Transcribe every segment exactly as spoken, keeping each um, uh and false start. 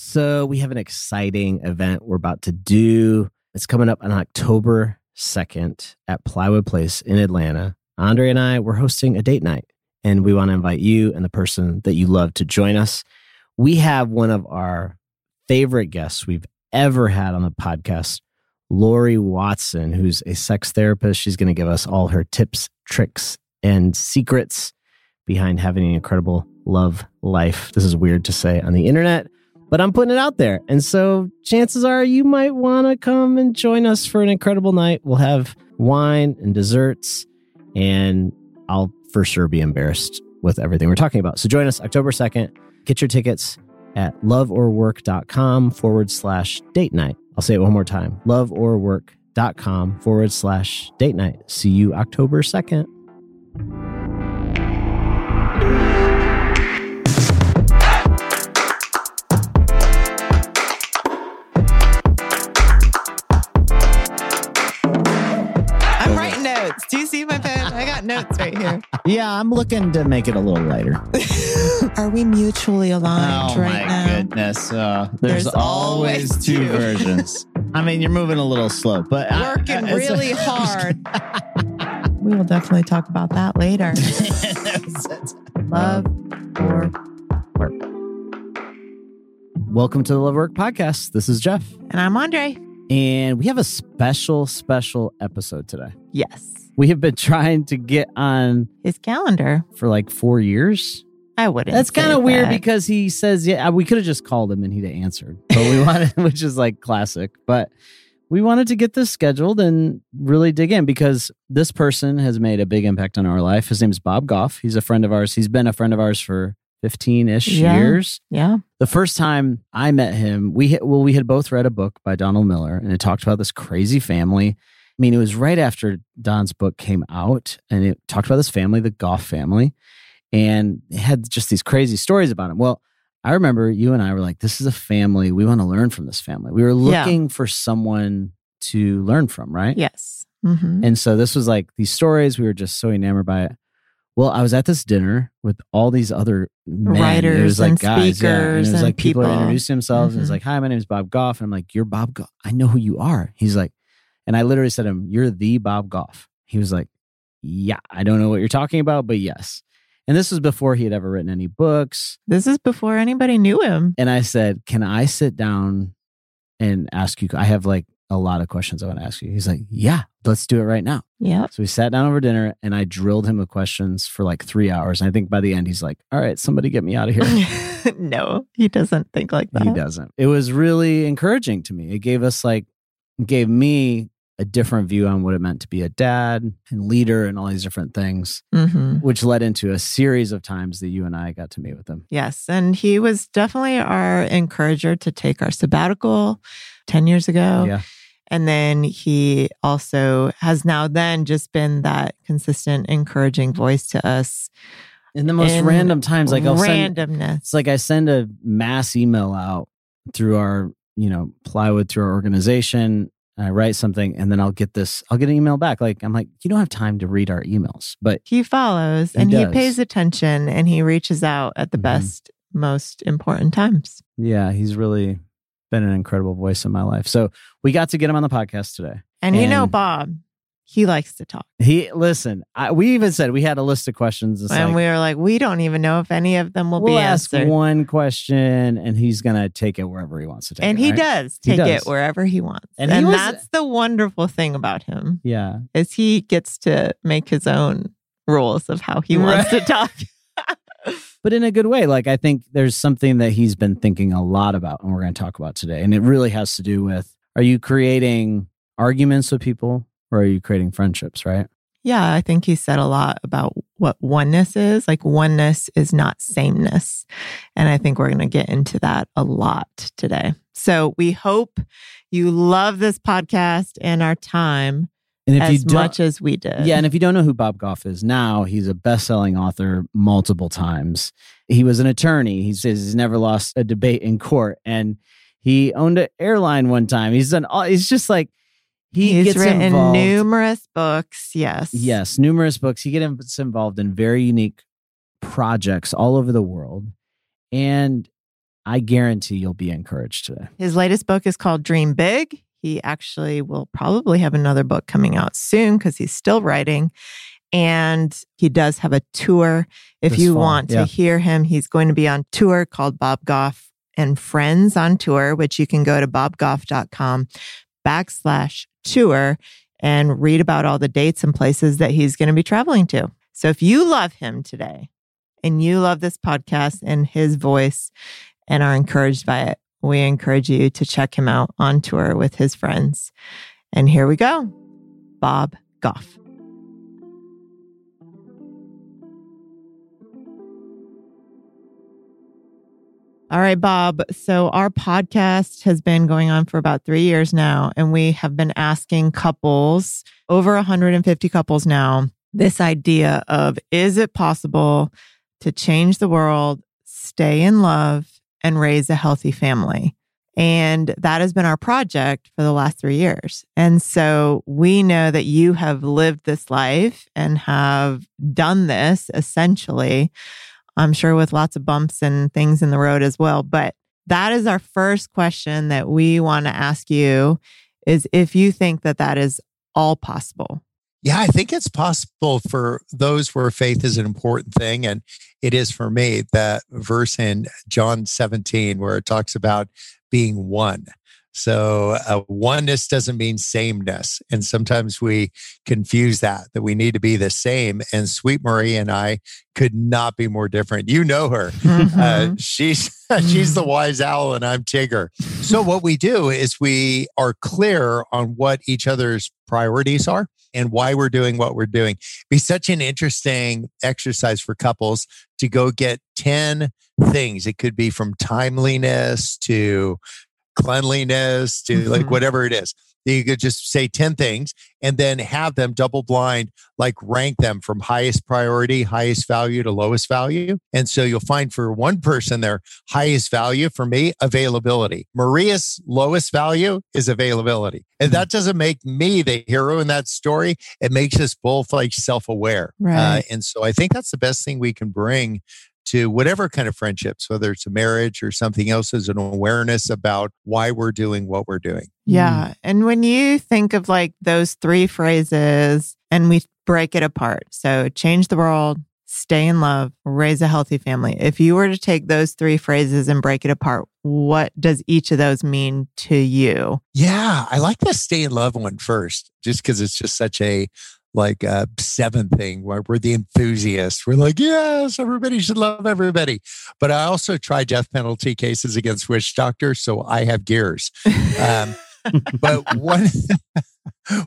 So we have an exciting event we're about to do. It's coming up on October second at Plywood Place in Atlanta. Andre and I, we're hosting a date night, and we want to invite you and the person that you love to join us. We have one of our favorite guests we've ever had on the podcast, Lori Watson, who's a sex therapist. She's going to give us all her tips, tricks, and secrets behind having an incredible love life. This is weird to say on the internet, but I'm putting it out there. And so chances are you might want to come and join us for an incredible night. We'll have wine and desserts, and I'll for sure be embarrassed with everything we're talking about. So join us October second. Get your tickets at loveorwork.com forward slash date night. I'll say it one more time. Loveorwork.com forward slash date night. See you October second. I'm writing notes. Do you see my pen? I got notes right here. Yeah, I'm looking to make it a little lighter. Are we mutually aligned oh, right now? Oh, my goodness. Uh, there's, there's always, always two versions. I mean, you're moving a little slow, but... Working I, I, really a, hard. We will definitely talk about that later. Love or Work. Welcome to the Love or Work podcast. This is Jeff. And I'm Andre. And we have a special, special episode today. Yes. We have been trying to get on... his calendar. For like four years. I wouldn't. That's kind of weird because he says, yeah, we could have just called him and he'd have answered, but we wanted, which is like classic, but we wanted to get this scheduled and really dig in because this person has made a big impact on our life. His name is Bob Goff. He's a friend of ours. He's been a friend of ours for fifteen-ish yeah. years. Yeah. The first time I met him, we had, well, we had both read a book by Donald Miller, and it talked about this crazy family. I mean, it was right after Don's book came out, and it talked about this family, the Goff family. And had just these crazy stories about him. Well, I remember you and I were like, this is a family. We want to learn from this family. We were looking yeah. for someone to learn from, right? Yes. Mm-hmm. And so this was like these stories. We were just so enamored by it. Well, I was at this dinner with all these other men. Writers, it was like and guys, speakers, yeah. and it was and like people, people introducing themselves. Mm-hmm. And it was like, hi, my name is Bob Goff. And I'm like, you're Bob Goff. I know who you are. He's like, and I literally said to him, you're the Bob Goff. He was like, yeah, I don't know what you're talking about, but yes. And this was before he had ever written any books. This is before anybody knew him. And I said, can I sit down and ask you? I have like a lot of questions I want to ask you. He's like, yeah, let's do it right now. Yeah. So we sat down over dinner and I drilled him with questions for like three hours. And I think by the end, he's like, all right, somebody get me out of here. No, he doesn't think like that. He doesn't. It was really encouraging to me. It gave us like, gave me a different view on what it meant to be a dad and leader and all these different things, mm-hmm. which led into a series of times that you and I got to meet with him. Yes. And he was definitely our encourager to take our sabbatical ten years ago. Yeah. And then he also has now then just been that consistent, encouraging voice to us. In the most in random times, like I'll send, randomness. It's like I send a mass email out through our, you know, Plywood, through our organization. I write something and then I'll get this, I'll get an email back. Like, I'm like, you don't have time to read our emails, but he follows and he, he pays attention and he reaches out at the mm-hmm. best, most important times. Yeah. He's really been an incredible voice in my life. So we got to get him on the podcast today. And, and you know, Bob, he likes to talk. He, listen, I, we even said we had a list of questions. It's and like, we were like, we don't even know if any of them will we'll be answered. Ask one question and he's going to take it wherever he wants to take and it. And he right? does take he does. it wherever he wants. And, and he was, that's the wonderful thing about him. Yeah. Is he gets to make his own rules of how he wants right. to talk. But in a good way. Like, I think there's something that he's been thinking a lot about and we're going to talk about today. And it really has to do with, are you creating arguments with people? Or are you creating friendships, right? Yeah, I think he said a lot about what oneness is. Like oneness is not sameness. And I think we're going to get into that a lot today. So we hope you love this podcast and our time and if as you much as we did. Yeah, and if you don't know who Bob Goff is now, he's a best-selling author multiple times. He was an attorney. He says he's never lost a debate in court. And he owned an airline one time. He's done all, he's just like, He He's gets written involved. numerous books, yes. Yes, numerous books. He gets involved in very unique projects all over the world. And I guarantee you'll be encouraged today. His latest book is called Dream Big. He actually will probably have another book coming out soon because he's still writing. And he does have a tour. If this you fall, want yeah. to hear him, he's going to be on tour called Bob Goff and Friends on Tour, which you can go to bobgoff.com backslash tour and read about all the dates and places that he's going to be traveling to. So if you love him today and you love this podcast and his voice and are encouraged by it, we encourage you to check him out on tour with his friends. And here we go, Bob Goff. All right, Bob. So our podcast has been going on for about three years now, and we have been asking couples, over one hundred fifty couples now, this idea of, is it possible to change the world, stay in love, and raise a healthy family? And that has been our project for the last three years. And so we know that you have lived this life and have done this, essentially, I'm sure with lots of bumps and things in the road as well. But that is our first question that we want to ask you, is if you think that that is all possible. Yeah, I think it's possible for those where faith is an important thing. And it is for me, that verse in John seventeen, where it talks about being one. So uh, oneness doesn't mean sameness. And sometimes we confuse that, that we need to be the same. And Sweet Maria and I could not be more different. You know her. Mm-hmm. Uh, she's she's the wise owl and I'm Tigger. So what we do is we are clear on what each other's priorities are and why we're doing what we're doing. It'd be such an interesting exercise for couples to go get ten things. It could be from timeliness to cleanliness to mm-hmm. like whatever it is. You could just say ten things and then have them double blind, like rank them from highest priority, highest value to lowest value. And so you'll find for one person, their highest value, for me, availability. Maria's lowest value is availability. And that doesn't make me the hero in that story. It makes us both like self-aware. Right. Uh, and so I think that's the best thing we can bring to whatever kind of friendships, whether it's a marriage or something else, is an awareness about why we're doing what we're doing. Yeah. And when you think of like those three phrases and we break it apart, so change the world, stay in love, raise a healthy family. If you were to take those three phrases and break it apart, what does each of those mean to you? Yeah. I like the stay in love one first, just because it's just such a like a seven thing where we're the enthusiasts. We're like, yes, everybody should love everybody. But I also try death penalty cases against witch doctors, so I have gears. Um, but one,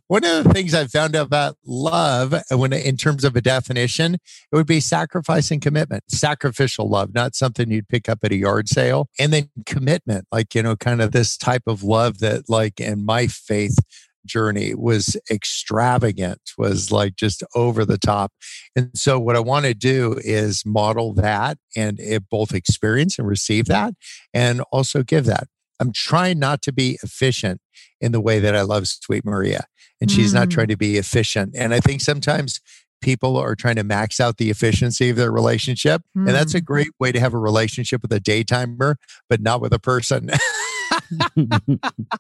one of the things I found out about love, when in terms of a definition, it would be sacrifice and commitment. Sacrificial love, not something you'd pick up at a yard sale. And then commitment, like, you know, kind of this type of love that like in my faith journey was extravagant, was like just over the top. And so what I want to do is model that and it both experience and receive that and also give that. I'm trying not to be efficient in the way that I love Sweet Maria, and she's mm. not trying to be efficient. And I think sometimes people are trying to max out the efficiency of their relationship. Mm. And that's a great way to have a relationship with a daytimer, but not with a person.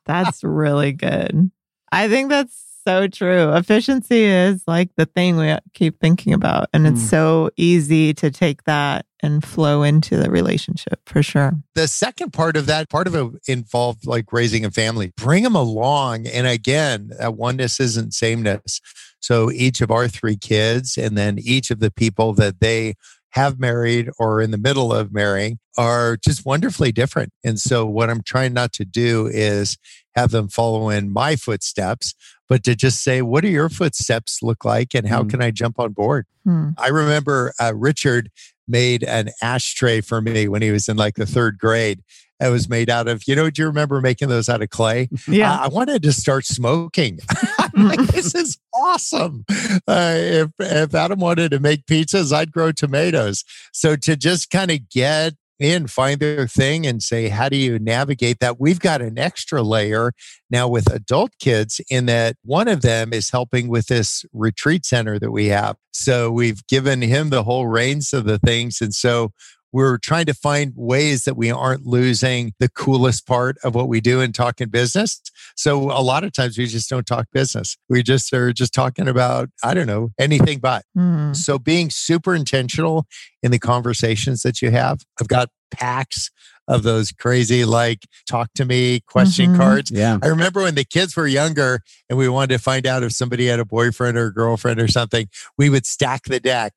That's really good. I think that's so true. Efficiency is like the thing we keep thinking about. And it's mm. so easy to take that and flow into the relationship, for sure. The second part of that, part of it involved like raising a family. Bring them along. And again, that oneness isn't sameness. So each of our three kids and then each of the people that they have married or in the middle of marrying are just wonderfully different. And so what I'm trying not to do is have them follow in my footsteps, but to just say, what do your footsteps look like and how mm. can I jump on board? Mm. I remember uh, Richard made an ashtray for me when he was in like the third grade. It was made out of, you know, do you remember making those out of clay? Yeah. Uh, I wanted to start smoking. I'm like, this is awesome. Uh, if, if Adam wanted to make pizzas, I'd grow tomatoes. So to just kind of get in, find their thing and say, how do you navigate that? We've got an extra layer now with adult kids in that one of them is helping with this retreat center that we have. So we've given him the whole reins of the things. And so We're trying to find ways that we aren't losing the coolest part of what we do in talking business. So a lot of times we just don't talk business. We just are just talking about, I don't know, anything but. Mm. So being super intentional in the conversations that you have. I've got packs of those crazy, like, talk to me question mm-hmm. cards. Yeah. I remember when the kids were younger and we wanted to find out if somebody had a boyfriend or a girlfriend or something, we would stack the deck.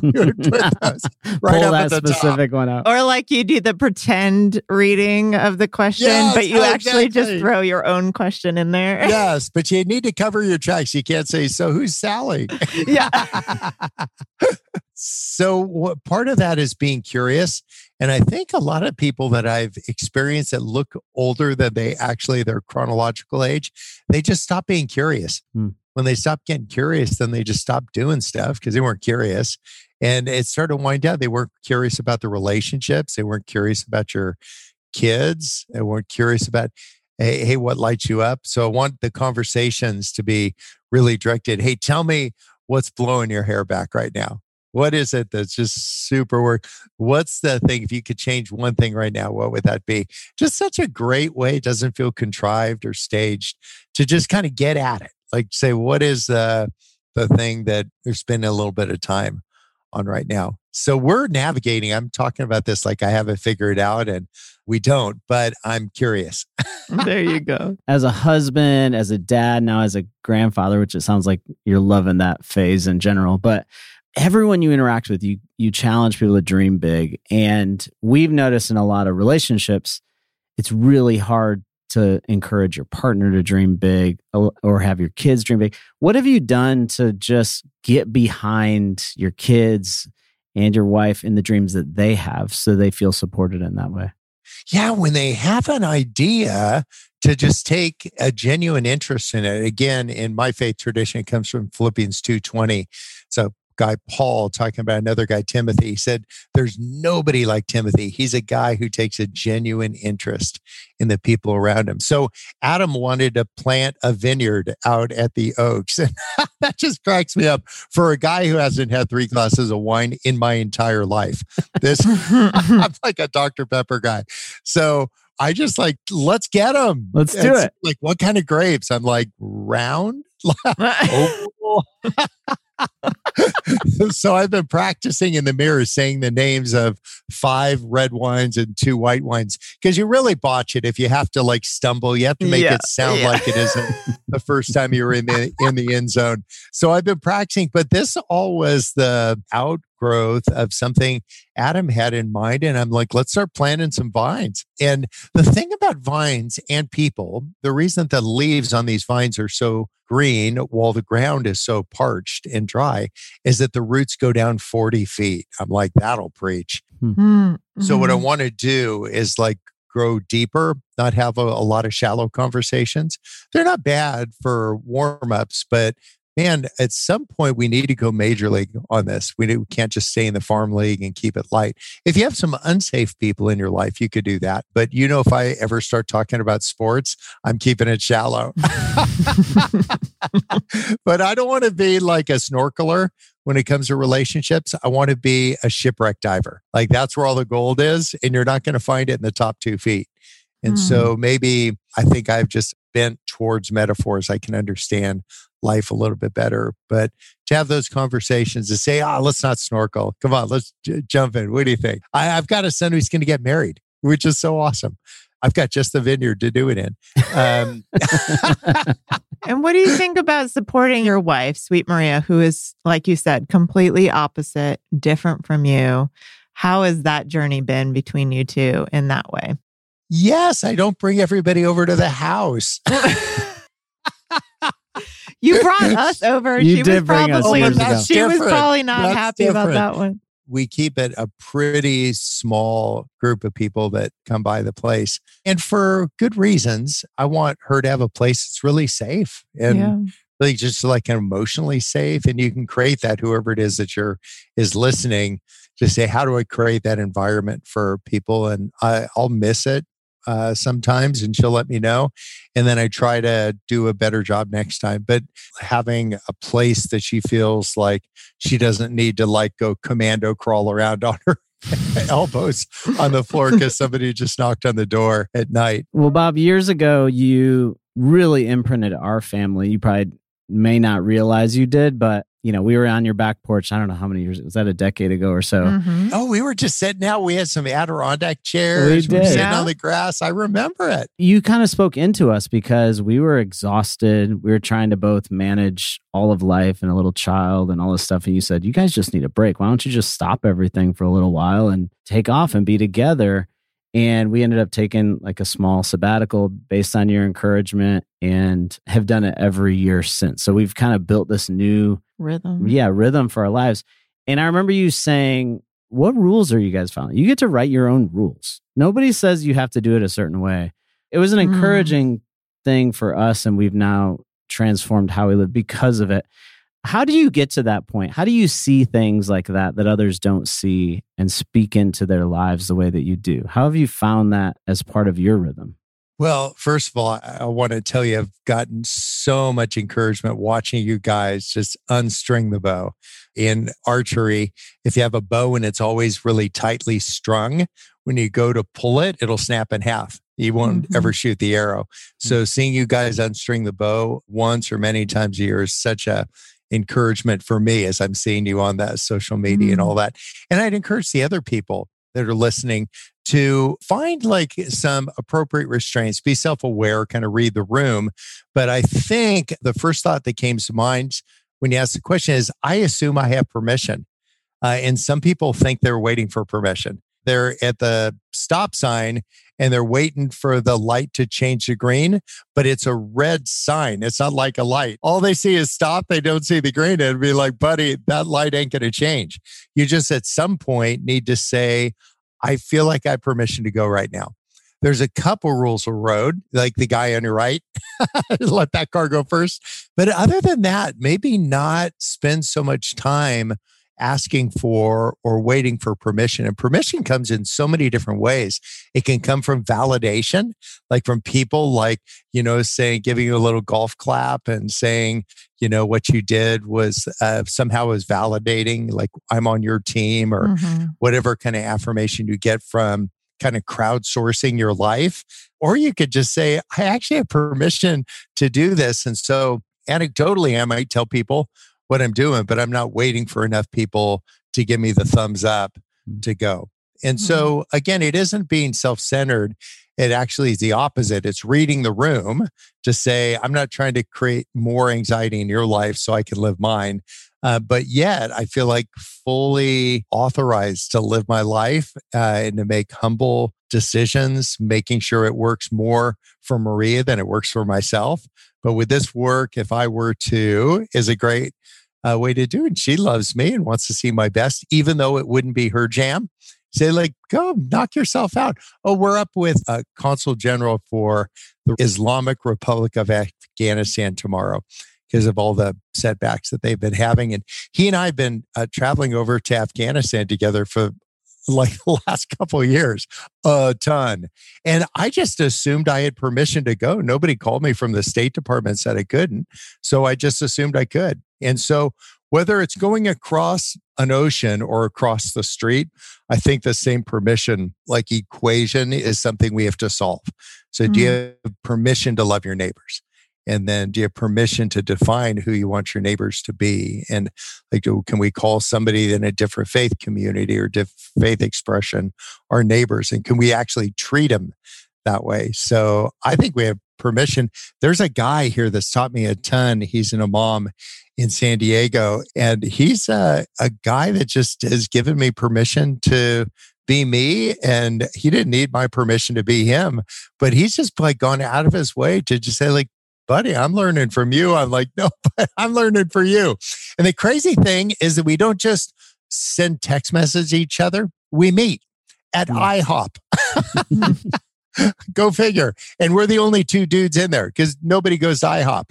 We would put those right Pull up that at the specific top. One up. Or like you do the pretend reading of the question, yes, but you actually exactly. just throw your own question in there. Yes, but you need to cover your tracks. You can't say, so who's Sally? Yeah. So what, part of that is being curious. And I think a lot of people that I've experienced that look older than they actually, their chronological age, they just stop being curious. Mm. When they stopped getting curious, then they just stopped doing stuff because they weren't curious. And it started to wind down. They weren't curious about the relationships. They weren't curious about your kids. They weren't curious about, hey, hey, what lights you up? So I want the conversations to be really directed. Hey, tell me what's blowing your hair back right now. What is it that's just super work? What's the thing? If you could change one thing right now, what would that be? Just such a great way. It doesn't feel contrived or staged to just kind of get at it. Like say, what is the, the thing that you're spending a little bit of time on right now? So we're navigating. I'm talking about this like I haven't figured it out and we don't, but I'm curious. There you go. As a husband, as a dad, now as a grandfather, which it sounds like you're loving that phase in general, but everyone you interact with, you you challenge people to dream big. And we've noticed in a lot of relationships, it's really hard to encourage your partner to dream big or have your kids dream big. What have you done to just get behind your kids and your wife in the dreams that they have so they feel supported in that way? Yeah, when they have an idea, to just take a genuine interest in it. Again, in my faith tradition, it comes from Philippians two twenty. So guy Paul talking about another guy, Timothy. He said, there's nobody like Timothy. He's a guy who takes a genuine interest in the people around him. So Adam wanted to plant a vineyard out at the Oaks. And that just cracks me up for a guy who hasn't had three glasses of wine in my entire life. This, I'm like a Doctor Pepper guy. So I just like, let's get them. Let's do it's it. Like, what kind of grapes? I'm like, round? Oh. So I've been practicing in the mirror saying the names of five red wines and two white wines because you really botch it if you have to like stumble. You have to make yeah, it sound yeah. like it isn't the first time you were in the in the end zone. So I've been practicing, but this all was the outgrowth of something Adam had in mind. And I'm like, let's start planting some vines. And the thing about vines and people, the reason the leaves on these vines are so green while the ground is so parched and dry is that the roots go down forty feet. I'm like, that'll preach. Mm-hmm. So what I want to do is like grow deeper, not have a, a lot of shallow conversations. They're not bad for warm-ups, but man, at some point we need to go major league on this. We, do, we can't just stay in the farm league and keep it light. If you have some unsafe people in your life, you could do that. But you know, if I ever start talking about sports, I'm keeping it shallow. But I don't want to be like a snorkeler when it comes to relationships. I want to be a shipwreck diver. Like that's where all the gold is and you're not going to find it in the top two feet. And mm. so maybe I think I've just bent towards metaphors. I can understand life a little bit better, but to have those conversations to say, ah, oh, let's not snorkel. Come on, let's j- jump in. What do you think? I, I've got a son who's going to get married, which is so awesome. I've got just the vineyard to do it in. Um, and what do you think about supporting your wife, Sweet Maria, who is, like you said, completely opposite, different from you? How has that journey been between you two in that way? Yes, I don't bring everybody over to the house. You brought us over. You she did was bring probably us over. She different. was probably not that's happy different. about that one. We keep it a pretty small group of people that come by the place. And for good reasons, I want her to have a place that's really safe and yeah. really just like emotionally safe. And you can create that, whoever it is that you're is listening, just say, how do I create that environment for people? And I, I'll miss it. Uh, sometimes, and she'll let me know. And then I try to do a better job next time. But having a place that she feels like she doesn't need to like go commando crawl around on her elbows on the floor because somebody just knocked on the door at night. Well, Bob, years ago, you really imprinted our family. You probably may not realize you did, but you know, we were on your back porch. I don't know how many years. Was that a decade ago or so? Mm-hmm. Oh, we were just sitting out. We had some Adirondack chairs. We did. We were sitting yeah. on the grass. I remember it. You kind of spoke into us because we were exhausted. We were trying to both manage all of life and a little child and all this stuff. And you said, you guys just need a break. Why don't you just stop everything for a little while and take off and be together? And we ended up taking like a small sabbatical based on your encouragement and have done it every year since. So we've kind of built this new rhythm. Yeah, rhythm for our lives. And I remember you saying, what rules are you guys following? You get to write your own rules. Nobody says you have to do it a certain way. It was an encouraging mm. thing for us, and we've now transformed how we live because of it. How do you get to that point? How do you see things like that that others don't see and speak into their lives the way that you do? How have you found that as part of your rhythm? Well, first of all, I want to tell you, I've gotten so much encouragement watching you guys just unstring the bow. In archery, if you have a bow and it's always really tightly strung, when you go to pull it, it'll snap in half. You won't mm-hmm. ever shoot the arrow. So seeing you guys unstring the bow once or many times a year is such a encouragement for me as I'm seeing you on that social media mm. and all that. And I'd encourage the other people that are listening to find like some appropriate restraints, be self-aware, kind of read the room. But I think the first thought that came to mind when you asked the question is, I assume I have permission. Uh, and some people think they're waiting for permission. They're at the stop sign and they're waiting for the light to change to green, but it's a red sign. It's not like a light. All they see is stop. They don't see the green. It'd be like, buddy, that light ain't going to change. You just at some point need to say, I feel like I have permission to go right now. There's a couple rules of road, like the guy on your right, let that car go first. But other than that, maybe not spend so much time asking for or waiting for permission. And permission comes in so many different ways. It can come from validation, like from people like, you know, saying, giving you a little golf clap and saying, you know, what you did was uh, somehow was validating, like I'm on your team or mm-hmm. whatever kind of affirmation you get from kind of crowdsourcing your life. Or you could just say, I actually have permission to do this. And so anecdotally, I might tell people what I'm doing, but I'm not waiting for enough people to give me the thumbs up to go. And so again, it isn't being self-centered. It actually is the opposite. It's reading the room to say, I'm not trying to create more anxiety in your life so I can live mine. Uh, but yet I feel like fully authorized to live my life uh, and to make humble decisions, making sure it works more for Maria than it works for myself. But with this work, if I were to, is a great uh, way to do it. And she loves me and wants to see my best, even though it wouldn't be her jam. Say like, go knock yourself out. Oh, we're up with a consul general for the Islamic Republic of Afghanistan tomorrow because of all the setbacks that they've been having. And he and I have been uh, traveling over to Afghanistan together for like the last couple of years, a ton. And I just assumed I had permission to go. Nobody called me from the State Department and said I couldn't. So I just assumed I could. And so whether it's going across an ocean or across the street, I think the same permission, like equation is something we have to solve. So mm-hmm. do you have permission to love your neighbors? And then do you have permission to define who you want your neighbors to be? And like, can we call somebody in a different faith community or diff- faith expression our neighbors? And can we actually treat them that way? So I think we have permission. There's a guy here that's taught me a ton. He's an imam in San Diego. And he's a, a guy that just has given me permission to be me. And he didn't need my permission to be him. But he's just like gone out of his way to just say like, buddy, I'm learning from you. I'm like, no, but I'm learning for you. And the crazy thing is that we don't just send text messages to each other. We meet at yeah. IHOP. Go figure. And we're the only two dudes in there because nobody goes to IHOP.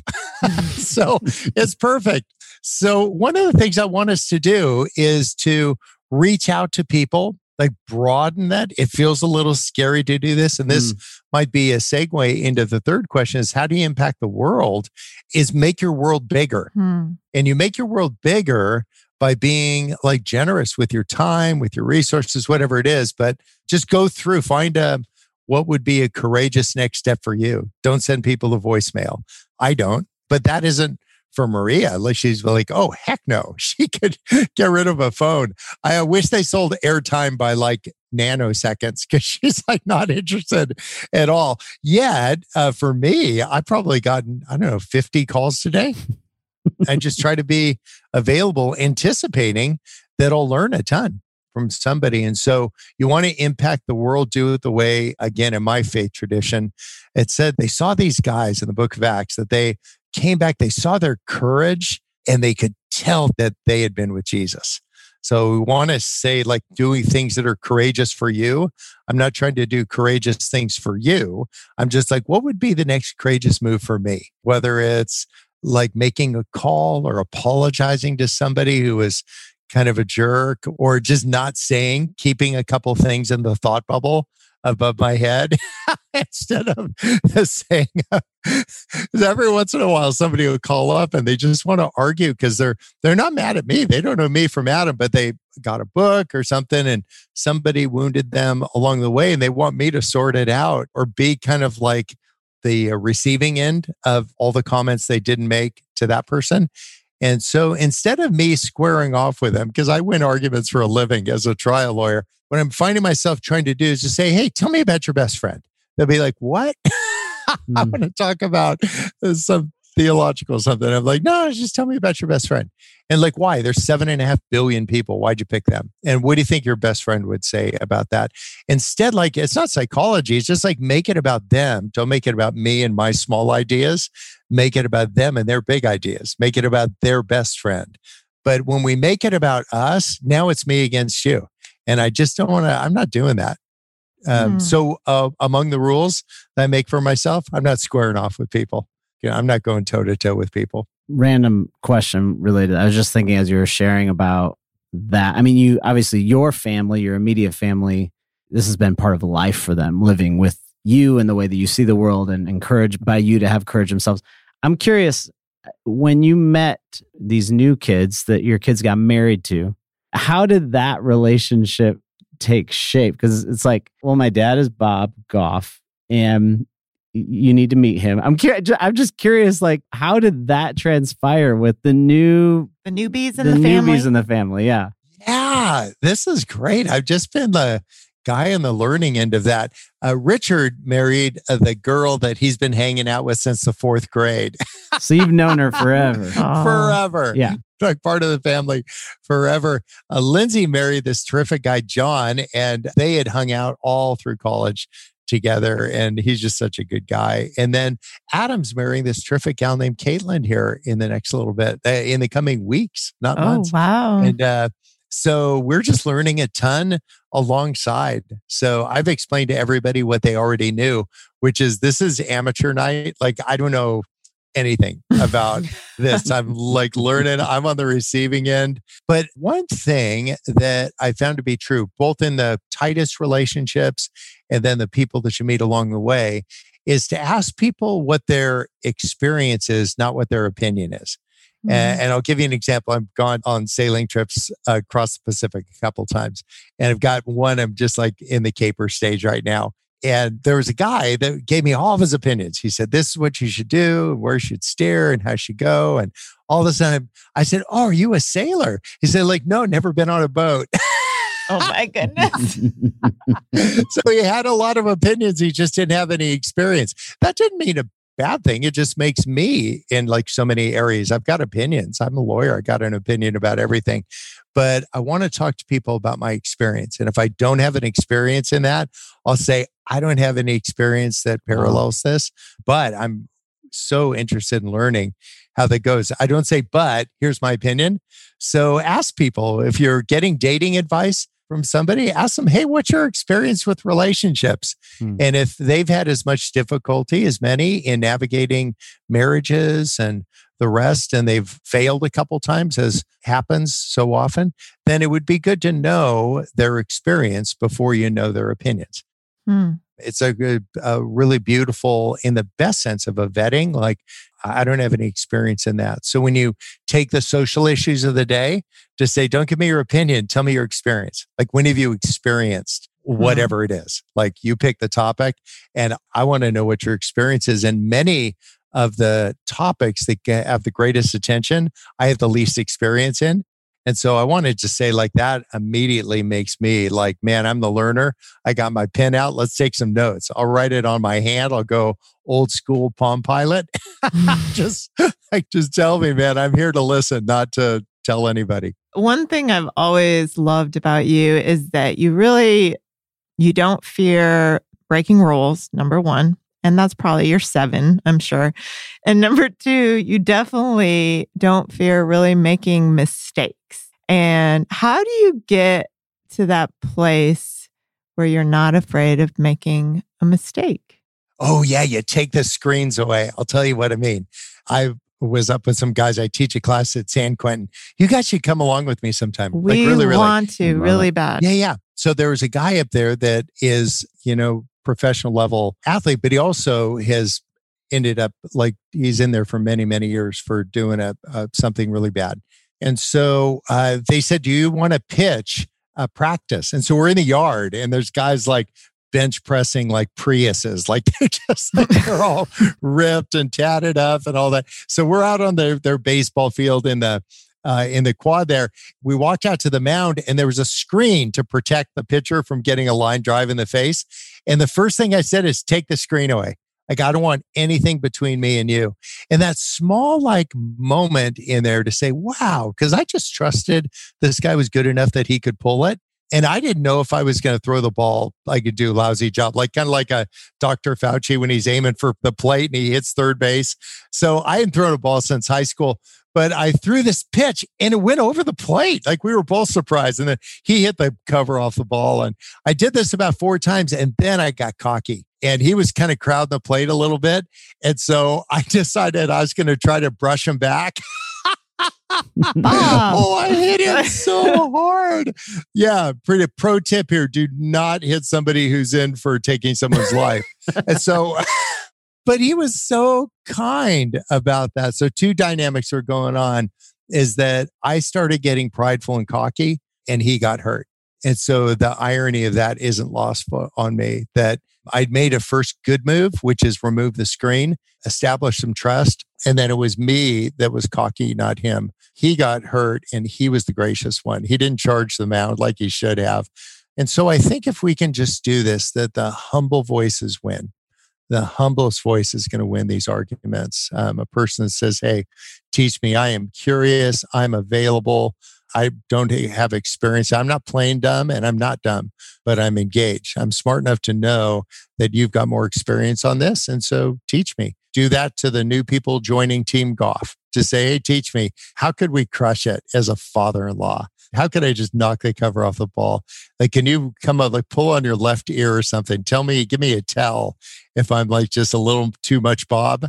So it's perfect. So one of the things I want us to do is to reach out to people, like broaden that. It feels a little scary to do this. And this mm. might be a segue into the third question is how do you impact the world is make your world bigger. Mm. And you make your world bigger by being like generous with your time, with your resources, whatever it is. But just go through, find a, what would be a courageous next step for you. Don't send people a voicemail. I don't, but that isn't for Maria, unless she's like, oh, heck no, she could get rid of a phone. I wish they sold airtime by like nanoseconds, because she's like not interested at all. Yet uh, for me, I've probably gotten, I don't know, fifty calls today. I just try to be available, anticipating that I'll learn a ton from somebody. And so you want to impact the world, do it the way, again, in my faith tradition, it said they saw these guys in the book of Acts that they came back, they saw their courage, and they could tell that they had been with Jesus. So we want to say, like, doing things that are courageous for you. I'm not trying to do courageous things for you. I'm just like, what would be the next courageous move for me? Whether it's like making a call or apologizing to somebody who is kind of a jerk, or just not saying, keeping a couple things in the thought bubble above my head instead of saying, every once in a while, somebody will call up and they just want to argue because they're, they're not mad at me. They don't know me from Adam, but they got a book or something and somebody wounded them along the way and they want me to sort it out or be kind of like the receiving end of all the comments they didn't make to that person. And so instead of me squaring off with them, because I win arguments for a living as a trial lawyer, what I'm finding myself trying to do is to say, hey, tell me about your best friend. They'll be like, what? I want to talk about some theological something. I'm like, no, just tell me about your best friend. And like, why? There's seven and a half billion people. Why'd you pick them? And what do you think your best friend would say about that? Instead, like, it's not psychology. It's just like, make it about them. Don't make it about me and my small ideas. Make it about them and their big ideas. Make it about their best friend. But when we make it about us, now it's me against you. And I just don't want to, I'm not doing that. Um, mm. So uh, among the rules that I make for myself, I'm not squaring off with people. You know, I'm not going toe to toe with people. Random question related. I was just thinking as you were sharing about that. I mean, you obviously, your family, your immediate family, this has been part of life for them, living with you and the way that you see the world and encouraged by you to have courage themselves. I'm curious, when you met these new kids that your kids got married to, how did that relationship take shape? Because it's like, well, my dad is Bob Goff and you need to meet him. I'm curious. I'm just curious, like, how did that transpire with the new... The newbies in the, the family? The newbies in the family, yeah. Yeah, this is great. I've just been the guy on the learning end of that. Uh, Richard married uh, the girl that he's been hanging out with since the fourth grade. So you've known her forever. Oh. Forever. Yeah. Like part of the family forever. Uh, Lindsay married this terrific guy, John, and they had hung out all through college together. And he's just such a good guy. And then Adam's marrying this terrific gal named Caitlin here in the next little bit, uh, in the coming weeks, not oh, months. Wow. And uh, so we're just learning a ton alongside. So I've explained to everybody what they already knew, which is this is amateur night. Like, I don't know anything about this. I'm like learning, I'm on the receiving end. But one thing that I found to be true, both in the tightest relationships and then the people that you meet along the way, is to ask people what their experience is, not what their opinion is. Mm-hmm. And, and I'll give you an example. I've gone on sailing trips uh, across the Pacific a couple times, and I've got one, I'm just like in the caper stage right now. And there was a guy that gave me all of his opinions. He said, this is what you should do, and where you should steer, and how you should go. And all of a sudden, I said, oh, are you a sailor? He said, like, no, never been on a boat. Oh my goodness. So he had a lot of opinions. He just didn't have any experience. That didn't mean a bad thing. It just makes me, in like so many areas, I've got opinions. I'm a lawyer. I got an opinion about everything. But I want to talk to people about my experience. And if I don't have an experience in that, I'll say, I don't have any experience that parallels this, but I'm so interested in learning how that goes. I don't say, but here's my opinion. So ask people, if you're getting dating advice from somebody, ask them, hey, what's your experience with relationships? Hmm. And if they've had as much difficulty as many in navigating marriages and the rest, and they've failed a couple times, as happens so often, then it would be good to know their experience before you know their opinions. Hmm. It's a, a really beautiful, in the best sense of a vetting, like I don't have any experience in that. So when you take the social issues of the day, just say, don't give me your opinion. Tell me your experience. Like, when have you experienced whatever it is? Like, you pick the topic and I want to know what your experience is. And many of the topics that have the greatest attention, I have the least experience in. And so I wanted to say, like, that immediately makes me like, man, I'm the learner. I got my pen out. Let's take some notes. I'll write it on my hand. I'll go old school Palm Pilot. just, like, just tell me, man, I'm here to listen, not to tell anybody. One thing I've always loved about you is that you really, you don't fear breaking rules, number one. And that's probably your seven, I'm sure. And number two, you definitely don't fear really making mistakes. And how do you get to that place where you're not afraid of making a mistake? Oh, yeah. You take the screens away. I'll tell you what I mean. I was up with some guys. I teach a class at San Quentin. You guys should come along with me sometime. We like really, really, want to, really, really bad. Yeah, yeah. So there was a guy up there that is, you know, professional level athlete, but he also has ended up like he's in there for many, many years for doing a, a something really bad. And so uh, they said, do you want to pitch a practice? And so we're in the yard and there's guys like bench pressing like Priuses, like they're just like, they're all ripped and tatted up and all that. So we're out on their, their baseball field in the Uh, in the quad there. We walked out to the mound and there was a screen to protect the pitcher from getting a line drive in the face. And the first thing I said is, take the screen away. Like, I don't want anything between me and you. And that small like moment in there to say, wow, because I just trusted this guy was good enough that he could pull it. And I didn't know if I was going to throw the ball, I could do a lousy job, like kind of like a Doctor Fauci when he's aiming for the plate and he hits third base. So I hadn't thrown a ball since high school, but I threw this pitch and it went over the plate. Like, we were both surprised. And then he hit the cover off the ball. And I did this about four times. And then I got cocky and he was kind of crowding the plate a little bit. And so I decided I was going to try to brush him back. Oh, I hit him so hard. Yeah. Pretty pro tip here. Do not hit somebody who's in for taking someone's life. And so, but he was so kind about that. So two dynamics were going on, is that I started getting prideful and cocky and he got hurt. And so the irony of that isn't lost on me, that I'd made a first good move, which is remove the screen, establish some trust. And then it was me that was cocky, not him. He got hurt and he was the gracious one. He didn't charge the mound like he should have. And so I think if we can just do this, that the humble voices win. The humblest voice is going to win these arguments. Um, a person that says, hey, teach me. I am curious. I'm available. I don't have experience. I'm not playing dumb and I'm not dumb, but I'm engaged. I'm smart enough to know that you've got more experience on this. And so teach me. Do that to the new people joining Team Goff, to say, hey, teach me. How could we crush it as a father-in-law? How could I just knock the cover off the ball? Like, can you come up, like pull on your left ear or something? Tell me, give me a tell if I'm like just a little too much, Bob.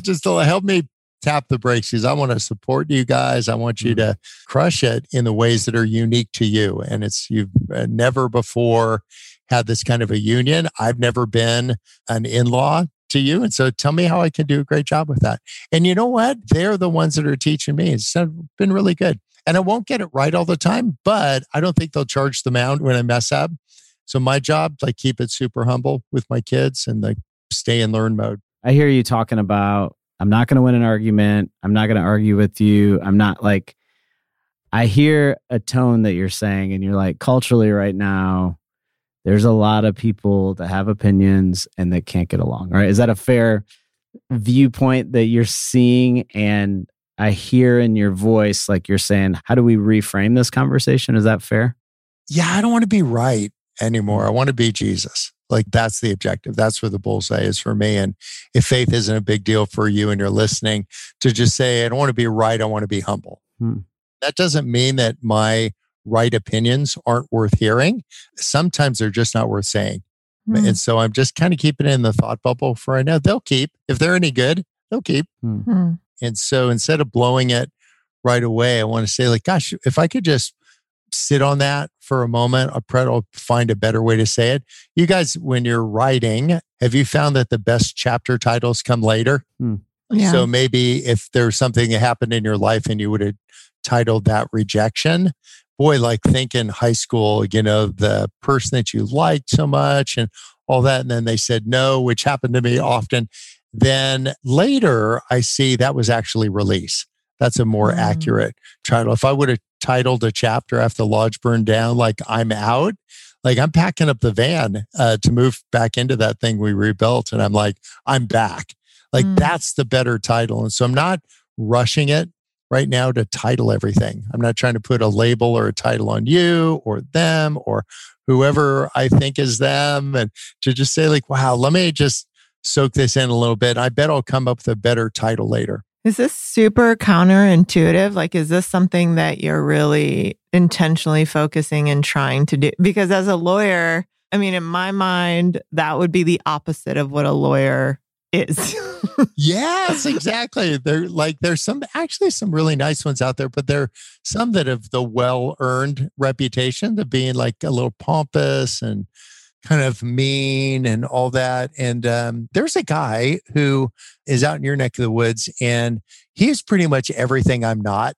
Just help me tap the brakes, because I want to support you guys. I want you to crush it in the ways that are unique to you. And it's, you've never before had this kind of a union. I've never been an in-law to you. And so tell me how I can do a great job with that. And you know what? They're the ones that are teaching me. It's been really good. And I won't get it right all the time, but I don't think they'll charge the mound when I mess up. So my job, like, keep it super humble with my kids and like stay in learn mode. I hear you talking about, I'm not going to win an argument. I'm not going to argue with you. I'm not like, I hear a tone that you're saying and you're like, culturally right now, there's a lot of people that have opinions and that can't get along, right? Is that a fair viewpoint that you're seeing? And I hear in your voice, like you're saying, how do we reframe this conversation? Is that fair? Yeah, I don't want to be right anymore. I want to be Jesus. Like, that's the objective. That's where the bullseye is for me. And if faith isn't a big deal for you and you're listening, to just say, I don't want to be right. I want to be humble. Hmm. That doesn't mean that my right opinions aren't worth hearing. Sometimes they're just not worth saying. Mm. And so I'm just kind of keeping it in the thought bubble for right now. They'll keep. If they're any good, they'll keep. Mm. And so instead of blowing it right away, I want to say, like, gosh, if I could just sit on that for a moment. I'll find a better way to say it. You guys, when you're writing, have you found that the best chapter titles come later? Hmm. Yeah. So maybe if there's something that happened in your life and you would have titled that rejection, boy, like think in high school, you know, the person that you liked so much and all that. And then they said no, which happened to me often. Then later I see that was actually release. That's a more mm. accurate title. If I would have titled a chapter after the lodge burned down, like I'm out, like I'm packing up the van uh, to move back into that thing we rebuilt. And I'm like, I'm back. Like mm. that's the better title. And so I'm not rushing it right now to title everything. I'm not trying to put a label or a title on you or them or whoever I think is them, and to just say like, wow, let me just soak this in a little bit. I bet I'll come up with a better title later. Is this super counterintuitive? Like, is this something that you're really intentionally focusing and trying to do? Because as a lawyer, I mean, in my mind, that would be the opposite of what a lawyer is. Yes, exactly. They're like, there's some actually some really nice ones out there, but there are some that have the well-earned reputation of being like a little pompous and kind of mean and all that. And um, there's a guy who is out in your neck of the woods, and he's pretty much everything I'm not.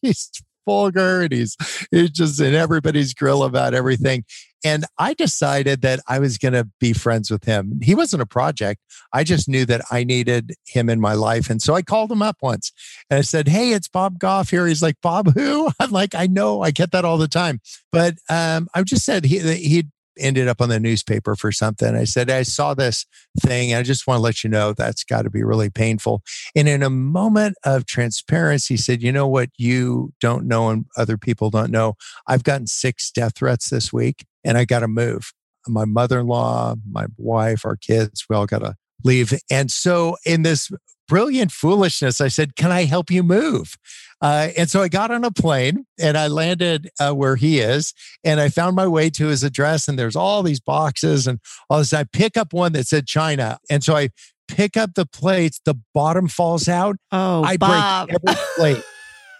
He's vulgar and he's, he's just in everybody's grill about everything. And I decided that I was going to be friends with him. He wasn't a project. I just knew that I needed him in my life. And so I called him up once and I said, hey, it's Bob Goff here. He's like, Bob who? I'm like, I know, I get that all the time. But um, I just said he he'd ended up on the newspaper for something. I said, I saw this thing. And I just want to let you know that's got to be really painful. And in a moment of transparency, he said, you know what you don't know and other people don't know? I've gotten six death threats this week. And I got to move. My mother-in-law, my wife, our kids, we all got to leave. And so in this brilliant foolishness, I said, can I help you move? Uh, and so I got on a plane and I landed uh, where he is. And I found my way to his address. And there's all these boxes and all this. I pick up one that said China. And so I pick up the plates. The bottom falls out. Oh, I Bob. break every plate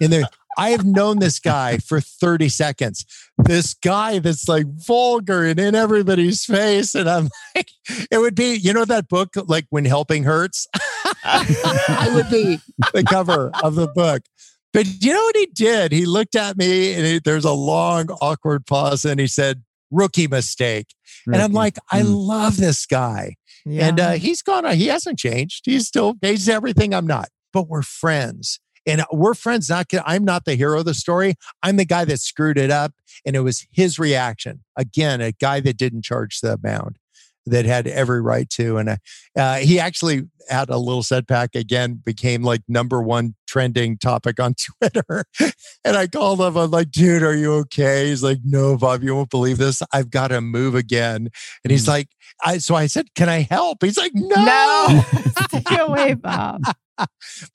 in there. I have known this guy for thirty seconds. This guy that's like vulgar and in everybody's face. And I'm like, it would be, you know, that book, like When Helping Hurts? I would be the cover of the book. But you know what he did? He looked at me and he, there's a long, awkward pause. And he said, rookie mistake. Rookie. And I'm like, I love this guy. Yeah. And uh, he's gone. He hasn't changed. He's still, he's everything I'm not. But we're friends. And we're friends. Not I'm not the hero of the story. I'm the guy that screwed it up. And it was his reaction. Again, a guy that didn't charge the amount that had every right to. And uh, he actually had a little setback again, became like number one trending topic on Twitter. And I called him. I'm like, dude, are you okay? He's like, no, Bob, you won't believe this. I've got to move again. And he's mm. like, I, so I said, can I help? He's like, no. No. Take it away, Bob.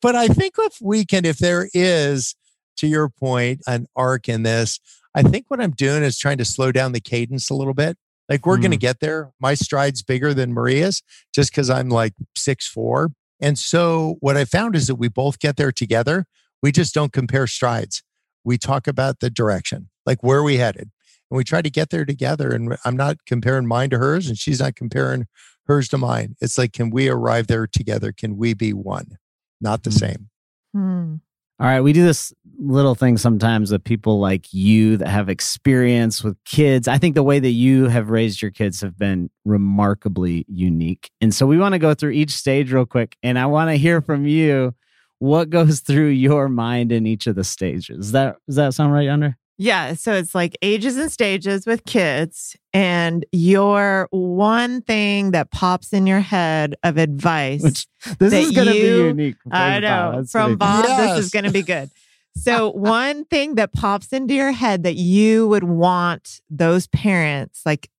But I think if we can, if there is, to your point, an arc in this, I think what I'm doing is trying to slow down the cadence a little bit. Like we're mm. going to get there. My stride's bigger than Maria's just because I'm like six foot four. And so what I found is that we both get there together. We just don't compare strides. We talk about the direction, like where are we headed? And we try to get there together. And I'm not comparing mine to hers and she's not comparing hers to mine. It's like, can we arrive there together? Can we be one? Not the same. Hmm. All right. We do this little thing sometimes with people like you that have experience with kids. I think the way that you have raised your kids have been remarkably unique. And so we want to go through each stage real quick. And I want to hear from you what goes through your mind in each of the stages. Is that, does that sound right, Yonder? Yeah. So it's like ages and stages with kids. And your one thing that pops in your head of advice. Which, this is going to be unique. I know. From Bob, yes. This is going to be good. So one thing that pops into your head that you would want those parents like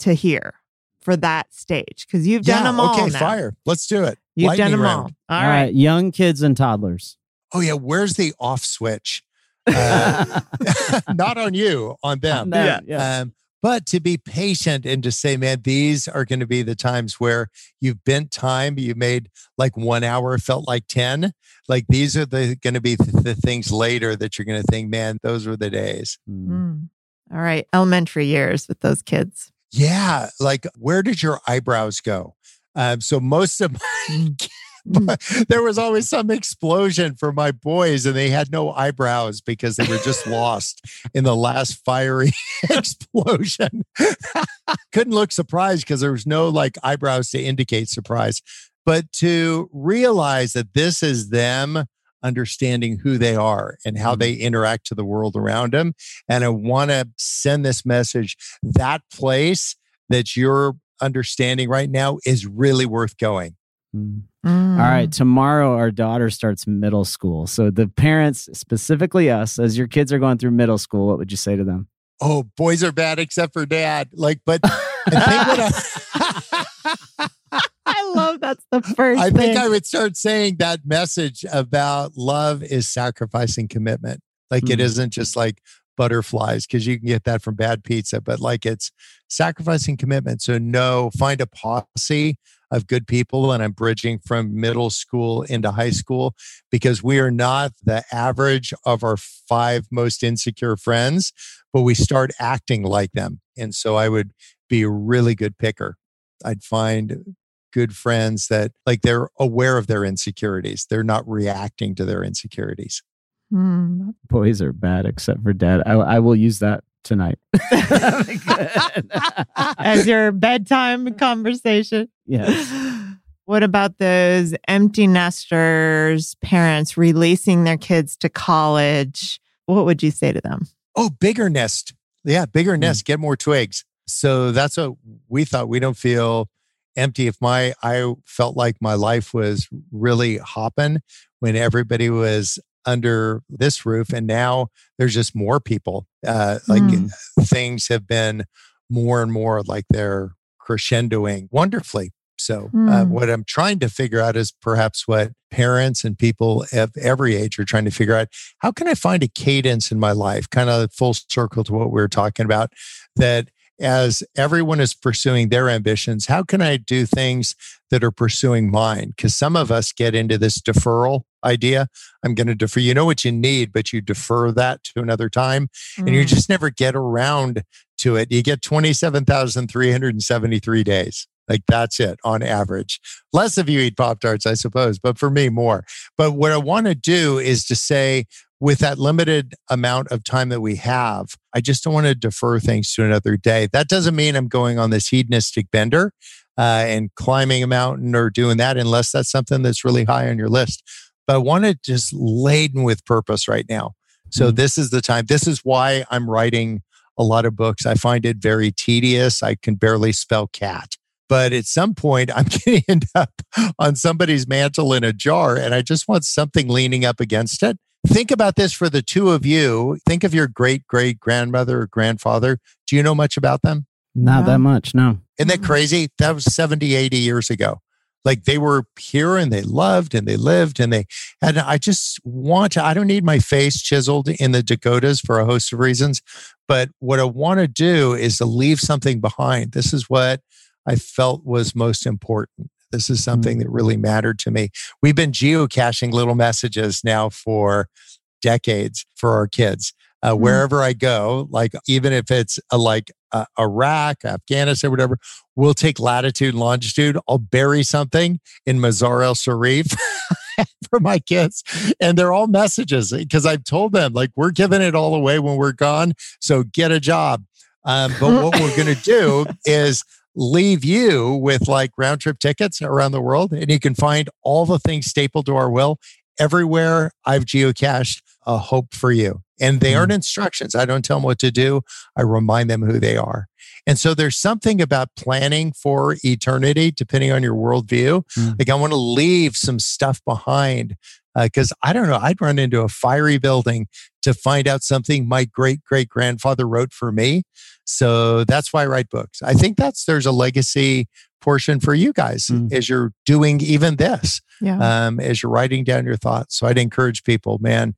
to hear for that stage. Because you've done yeah, them all Okay, now. Fire. Let's do it. You've Lightning done them round. all. All, all right. right. Young kids and toddlers. Oh, yeah. Where's the off switch? uh, not on you, on them. On them. Yeah. Um, but to be patient and to say, man, these are going to be the times where you've bent time. You made like one hour felt like ten. Like these are the going to be th- the things later that you're going to think, man, those were the days. Mm. All right. Elementary years with those kids. Yeah. Like, where did your eyebrows go? Um, so most of my there was always some explosion for my boys, and they had no eyebrows because they were just lost in the last fiery explosion. Couldn't look surprised because there was no like eyebrows to indicate surprise. But to realize that this is them understanding who they are and how they interact to the world around them. And I want to send this message, that place that you're understanding right now is really worth going. Mm. Mm. All right. Tomorrow, our daughter starts middle school. So the parents, specifically us, as your kids are going through middle school, what would you say to them? Oh, boys are bad except for dad. Like, but I think what I... I love that's the first I thing. think I would start saying that message about love is sacrifice and commitment. Like mm. it isn't just like butterflies, because you can get that from bad pizza, but like it's sacrifice and commitment. So no, find a posse of good people. And I'm bridging from middle school into high school, because we are not the average of our five most insecure friends, but we start acting like them. And so I would be a really good picker. I'd find good friends that like they're aware of their insecurities. They're not reacting to their insecurities. Mm. Boys are bad except for dad. I, I will use that tonight. As your bedtime conversation. Yes. What about those empty nesters, parents releasing their kids to college? What would you say to them? Oh, bigger nest. Yeah, bigger mm. nest. Get more twigs. So that's what we thought. We don't feel empty. If my, I felt like my life was really hopping when everybody was under this roof. And now there's just more people. Uh, like mm. things have been more and more like they're crescendoing wonderfully. So mm. uh, what I'm trying to figure out is perhaps what parents and people of every age are trying to figure out. How can I find a cadence in my life? Kind of full circle to what we were talking about, that as everyone is pursuing their ambitions, how can I do things that are pursuing mine? Because some of us get into this deferral idea. I'm going to defer. You know what you need, but you defer that to another time. Mm. And you just never get around to it. You get twenty-seven thousand three hundred seventy-three days. Like that's it on average. Less of you eat Pop-Tarts, I suppose, but for me, more. But what I want to do is to say, with that limited amount of time that we have, I just don't want to defer things to another day. That doesn't mean I'm going on this hedonistic bender uh, and climbing a mountain or doing that, unless that's something that's really high on your list. But I want to just laden with purpose right now. So mm-hmm. this is the time. This is why I'm writing a lot of books. I find it very tedious. I can barely spell cat. But at some point, I'm going to end up on somebody's mantle in a jar, and I just want something leaning up against it. Think about this for the two of you. Think of your great-great-grandmother or grandfather. Do you know much about them? Not no. that much, no. Isn't that crazy? That was seventy, eighty years ago. Like they were here and they loved and they lived and they... And I just want to... I don't need my face chiseled in the Dakotas for a host of reasons. But what I want to do is to leave something behind. This is what I felt was most important. This is something that really mattered to me. We've been geocaching little messages now for decades for our kids. Uh, mm-hmm. Wherever I go, like even if it's a, like uh, Iraq, Afghanistan, whatever, we'll take latitude and longitude. I'll bury something in Mazar-e-Sharif for my kids. And they're all messages because I've told them, like, we're giving it all away when we're gone. So get a job. Um, but what we're going to do is leave you with like round trip tickets around the world. And you can find all the things stapled to our will. Everywhere I've geocached, a hope for you. And they aren't instructions. I don't tell them what to do. I remind them who they are. And so there's something about planning for eternity, depending on your worldview. Mm. Like I want to leave some stuff behind because uh, I don't know, I'd run into a fiery building to find out something my great, great grandfather wrote for me. So that's why I write books. I think that's, there's a legacy portion for you guys mm. as you're doing even this, yeah. um, as you're writing down your thoughts. So I'd encourage people, man,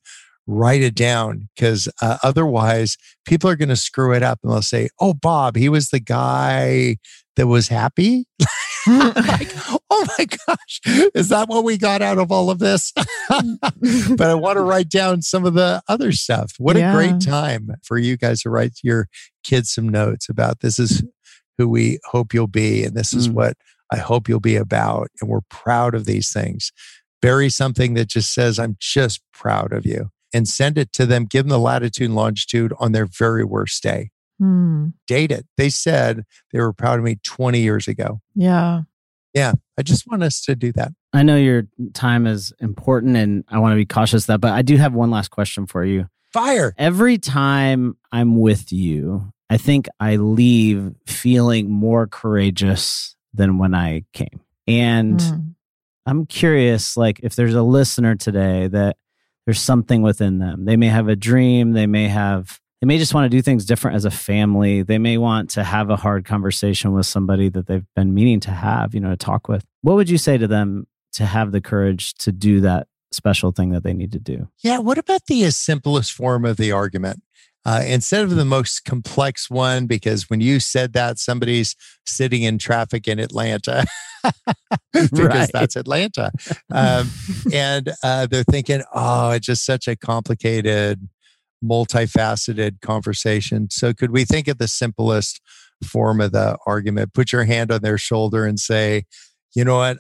write it down, because uh, otherwise people are going to screw it up and they'll say, oh, Bob, he was the guy that was happy. Like, oh my gosh, is that what we got out of all of this? But I want to write down some of the other stuff. What yeah. a great time for you guys to write your kids some notes about, this is who we hope you'll be, and this is mm. what I hope you'll be about, and we're proud of these things. Bury something that just says, I'm just proud of you, and send it to them. Give them the latitude and longitude on their very worst day. Hmm. Date it. They said they were proud of me twenty years ago. Yeah. Yeah. I just want us to do that. I know your time is important and I want to be cautious of that, but I do have one last question for you. Fire. Every time I'm with you, I think I leave feeling more courageous than when I came. And mm. I'm curious, like if there's a listener today that there's something within them, they may have a dream, they may have They may just want to do things different as a family. They may want to have a hard conversation with somebody that they've been meaning to have, you know, to talk with. What would you say to them to have the courage to do that special thing that they need to do? Yeah. What about the simplest form of the argument? Uh, instead of the most complex one, because when you said that, somebody's sitting in traffic in Atlanta because right. that's Atlanta. Um, and uh, they're thinking, oh, it's just such a complicated, multifaceted conversation. So could we think of the simplest form of the argument? Put your hand on their shoulder and say, you know what?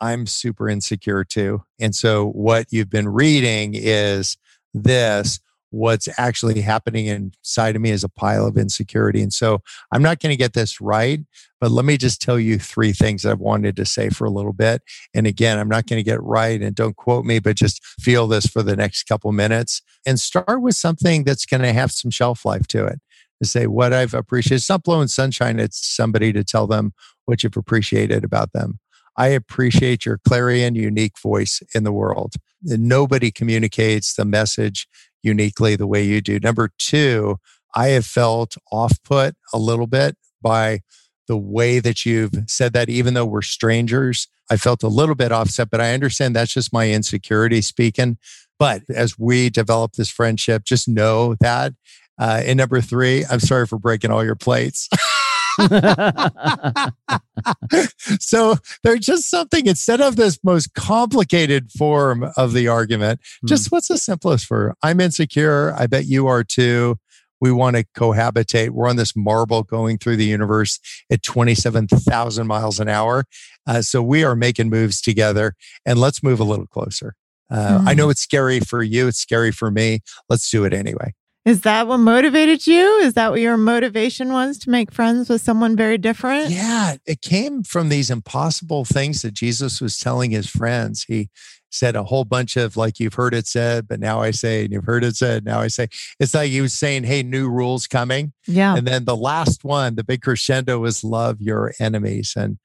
I'm super insecure too. And so what you've been reading is this. What's actually happening inside of me is a pile of insecurity. And so I'm not going to get this right, but let me just tell you three things that I've wanted to say for a little bit. And again, I'm not going to get right, and don't quote me, but just feel this for the next couple minutes and start with something that's going to have some shelf life to it. To say what I've appreciated. It's not blowing sunshine at somebody to tell them what you've appreciated about them. I appreciate your clarion, unique voice in the world. Nobody communicates the message uniquely the way you do. Number two, I have felt off-put a little bit by the way that you've said that, even though we're strangers. I felt a little bit offset, but I understand that's just my insecurity speaking. But as we develop this friendship, just know that. Uh, and number three, I'm sorry for breaking all your plates. So there's just something, instead of this most complicated form of the argument, just mm. what's the simplest for? I'm insecure. I bet you are too. We want to cohabitate. We're on this marble going through the universe at twenty-seven thousand miles an hour. Uh, so we are making moves together, and let's move a little closer. Uh, mm. I know it's scary for you. It's scary for me. Let's do it anyway. Is that what motivated you? Is that what your motivation was, to make friends with someone very different? Yeah, it came from these impossible things that Jesus was telling his friends. He said a whole bunch of, like, you've heard it said, but now I say, and you've heard it said, now I say. It's like he was saying, hey, new rules coming. Yeah. And then the last one, the big crescendo, was love your enemies. And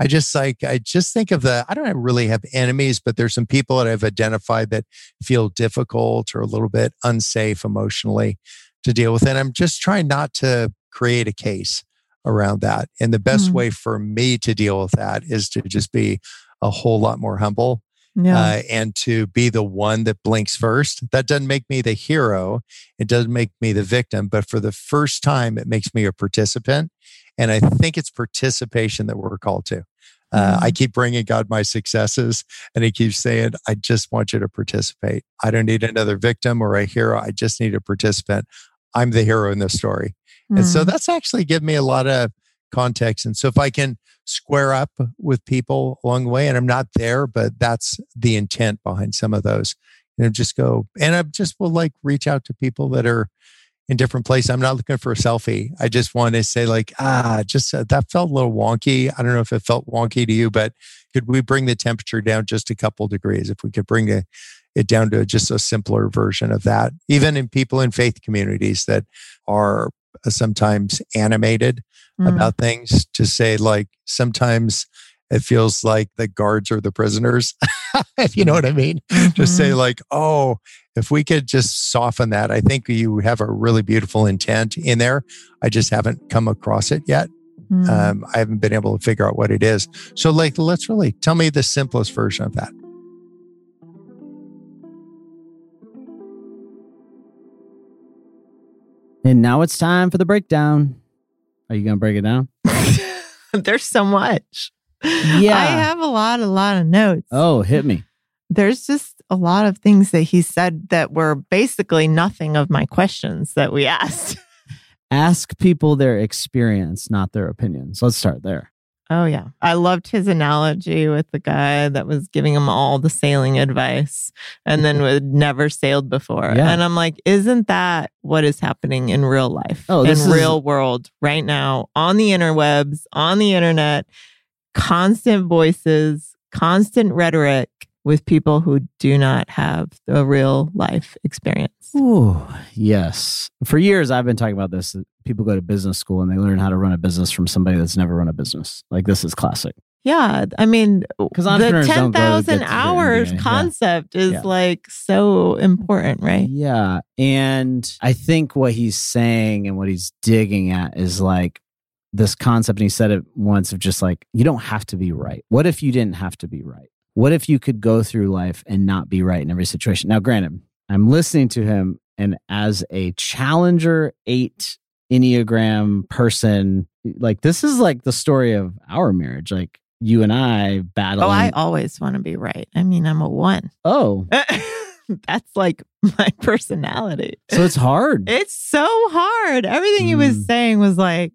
I just like, I just think of the, I don't really have enemies, but there's some people that I've identified that feel difficult or a little bit unsafe emotionally to deal with. And I'm just trying not to create a case around that. And the best mm. way for me to deal with that is to just be a whole lot more humble. Yeah. Uh, and to be the one that blinks first. That doesn't make me the hero. It doesn't make me the victim. But for the first time, it makes me a participant. And I think it's participation that we're called to. Uh, mm-hmm. I keep bringing God my successes, and he keeps saying, I just want you to participate. I don't need another victim or a hero. I just need a participant. I'm the hero in this story. Mm-hmm. And so that's actually given me a lot of context. And so if I can square up with people along the way, and I'm not there, but that's the intent behind some of those. You know, just go, and I just will like reach out to people that are in different places. I'm not looking for a selfie. I just want to say, like, ah, just uh, that felt a little wonky. I don't know if it felt wonky to you, but could we bring the temperature down just a couple degrees? If we could bring a, it down to just a simpler version of that, even in people in faith communities that are sometimes animated mm. about things, to say, like, sometimes it feels like the guards are the prisoners, if you know what I mean. Mm-hmm. Just say, like, oh, if we could just soften that, I think you have a really beautiful intent in there. I just haven't come across it yet. Mm. Um, I haven't been able to figure out what it is. So, like, let's really tell me the simplest version of that. And now it's time for the breakdown. Are you going to break it down? There's so much. Yeah. I have a lot, a lot of notes. Oh, hit me. There's just a lot of things that he said that were basically nothing of my questions that we asked. Ask people their experience, not their opinions. Let's start there. Oh, yeah. I loved his analogy with the guy that was giving him all the sailing advice and then would never sailed before. Yeah. And I'm like, isn't that what is happening in real life, oh, in is... real world right now, on the interwebs, on the internet, constant voices, constant rhetoric with people who do not have a real life experience. Ooh, yes. For years, I've been talking about this. People go to business school and they learn how to run a business from somebody that's never run a business. Like, this is classic. Yeah. I mean, the ten thousand hours concept is like so important, right? Yeah. And I think what he's saying and what he's digging at is like this concept, and he said it once, of just like, you don't have to be right. What if you didn't have to be right? What if you could go through life and not be right in every situation? Now, granted, I'm listening to him, and as a Challenger eight Enneagram person, like, this is like the story of our marriage. Like, you and I battling. Oh, I always want to be right. I mean, I'm a one. Oh. That's like my personality. So it's hard. It's so hard. Everything mm. he was saying was like,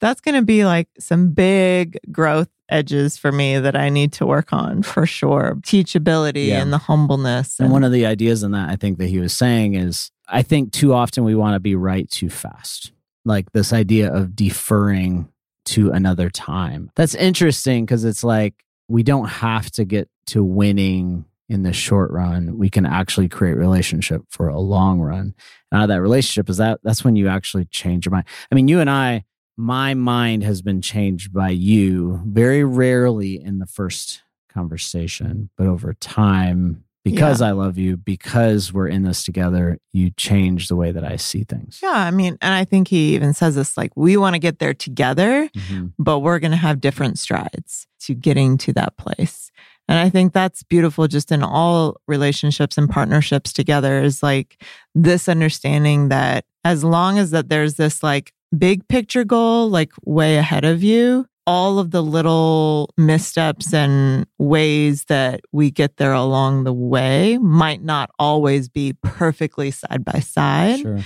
that's going to be like some big growth edges for me that I need to work on for sure. Teachability yeah. and the humbleness. And, and one of the ideas in that I think that he was saying is, I think too often we want to be right too fast. Like this idea of deferring to another time. That's interesting because it's like, we don't have to get to winning in the short run. We can actually create relationship for a long run. And out of that relationship is that that's when you actually change your mind. I mean, you and I, my mind has been changed by you very rarely in the first conversation, but over time, because yeah. I love you, because we're in this together, you change the way that I see things. Yeah, I mean, and I think he even says this, like, we want to get there together, mm-hmm. but we're going to have different strides to getting to that place. And I think that's beautiful just in all relationships and partnerships together, is like this understanding that as long as that there's this like big picture goal, like way ahead of you, all of the little missteps and ways that we get there along the way might not always be perfectly side by side, sure.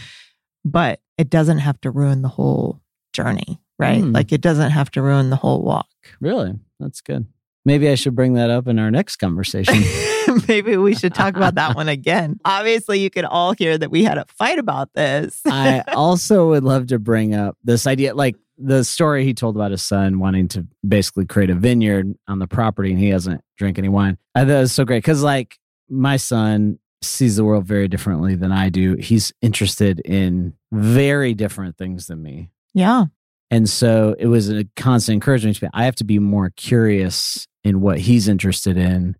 but it doesn't have to ruin the whole journey, right? Mm. Like it doesn't have to ruin the whole walk. Really? That's good. Maybe I should bring that up in our next conversation. Maybe we should talk about that one again. Obviously, you could all hear that we had a fight about this. I also would love to bring up this idea, like the story he told about his son wanting to basically create a vineyard on the property and he doesn't drink any wine. I thought it was so great because like my son sees the world very differently than I do. He's interested in very different things than me. Yeah. And so it was a constant encouragement to me. I have to be more curious in what he's interested in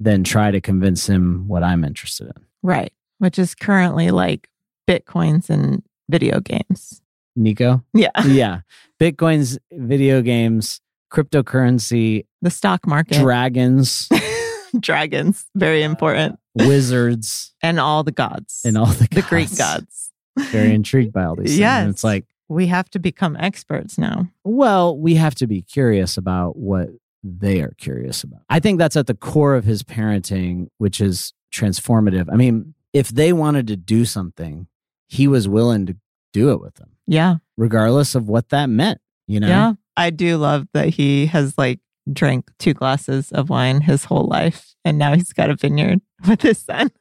than try to convince him what I'm interested in. Right. Which is currently like Bitcoins and video games. Nico? Yeah. Yeah. Bitcoins, video games, cryptocurrency. The stock market. Dragons. Dragons. Very important. Uh, wizards. And all the gods. And all the gods. The Greek gods. Very intrigued by all these yes. things. And it's like, we have to become experts now. Well, we have to be curious about what they are curious about. I think that's at the core of his parenting, which is transformative. I mean, if they wanted to do something, he was willing to do it with them. Yeah. Regardless of what that meant, you know? Yeah. I do love that he has like drank two glasses of wine his whole life and now he's got a vineyard with his son.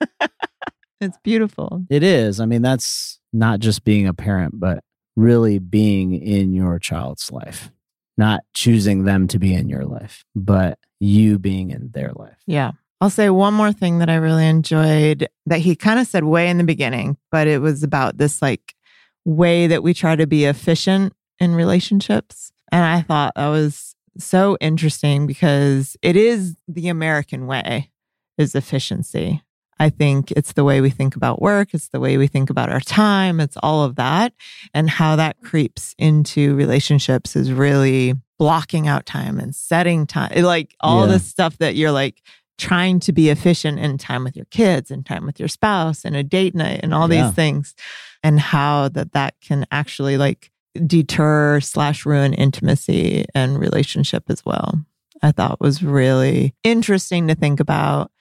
It's beautiful. It is. I mean, that's not just being a parent, but really being in your child's life, not choosing them to be in your life, but you being in their life. Yeah. I'll say one more thing that I really enjoyed that he kind of said way in the beginning, but it was about this like way that we try to be efficient in relationships. And I thought that was so interesting because it is the American way is efficiency. I think it's the way we think about work. It's the way we think about our time. It's all of that. And how that creeps into relationships is really blocking out time and setting time. It, like all yeah. this stuff that you're like, trying to be efficient in time with your kids and time with your spouse and a date night and all yeah. these things, and how that that can actually like deter slash ruin intimacy and relationship as well. I thought was really interesting to think about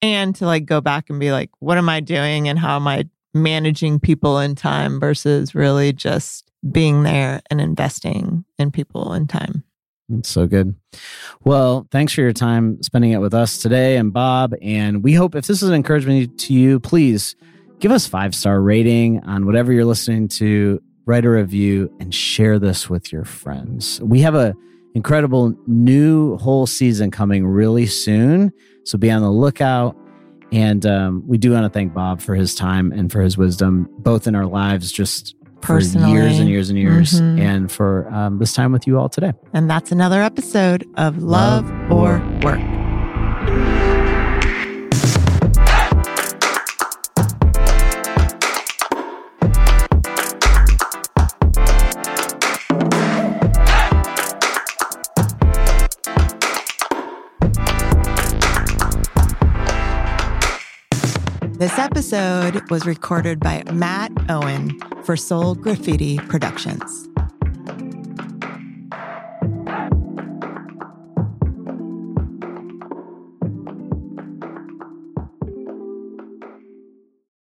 and to like go back and be like, what am I doing and how am I managing people in time versus really just being there and investing in people and time. That's so good. Well, thanks for your time spending it with us today and Bob. And we hope if this is an encouragement to you, please give us five-star rating on whatever you're listening to, write a review and share this with your friends. We have a incredible new whole season coming really soon. So be on the lookout. And um, we do want to thank Bob for his time and for his wisdom, both in our lives, just personally, for years and years and years, mm-hmm. and for um, this time with you all today. And that's another episode of Love, Love or Work. Work. This episode was recorded by Matt Owen for Soul Graffiti Productions.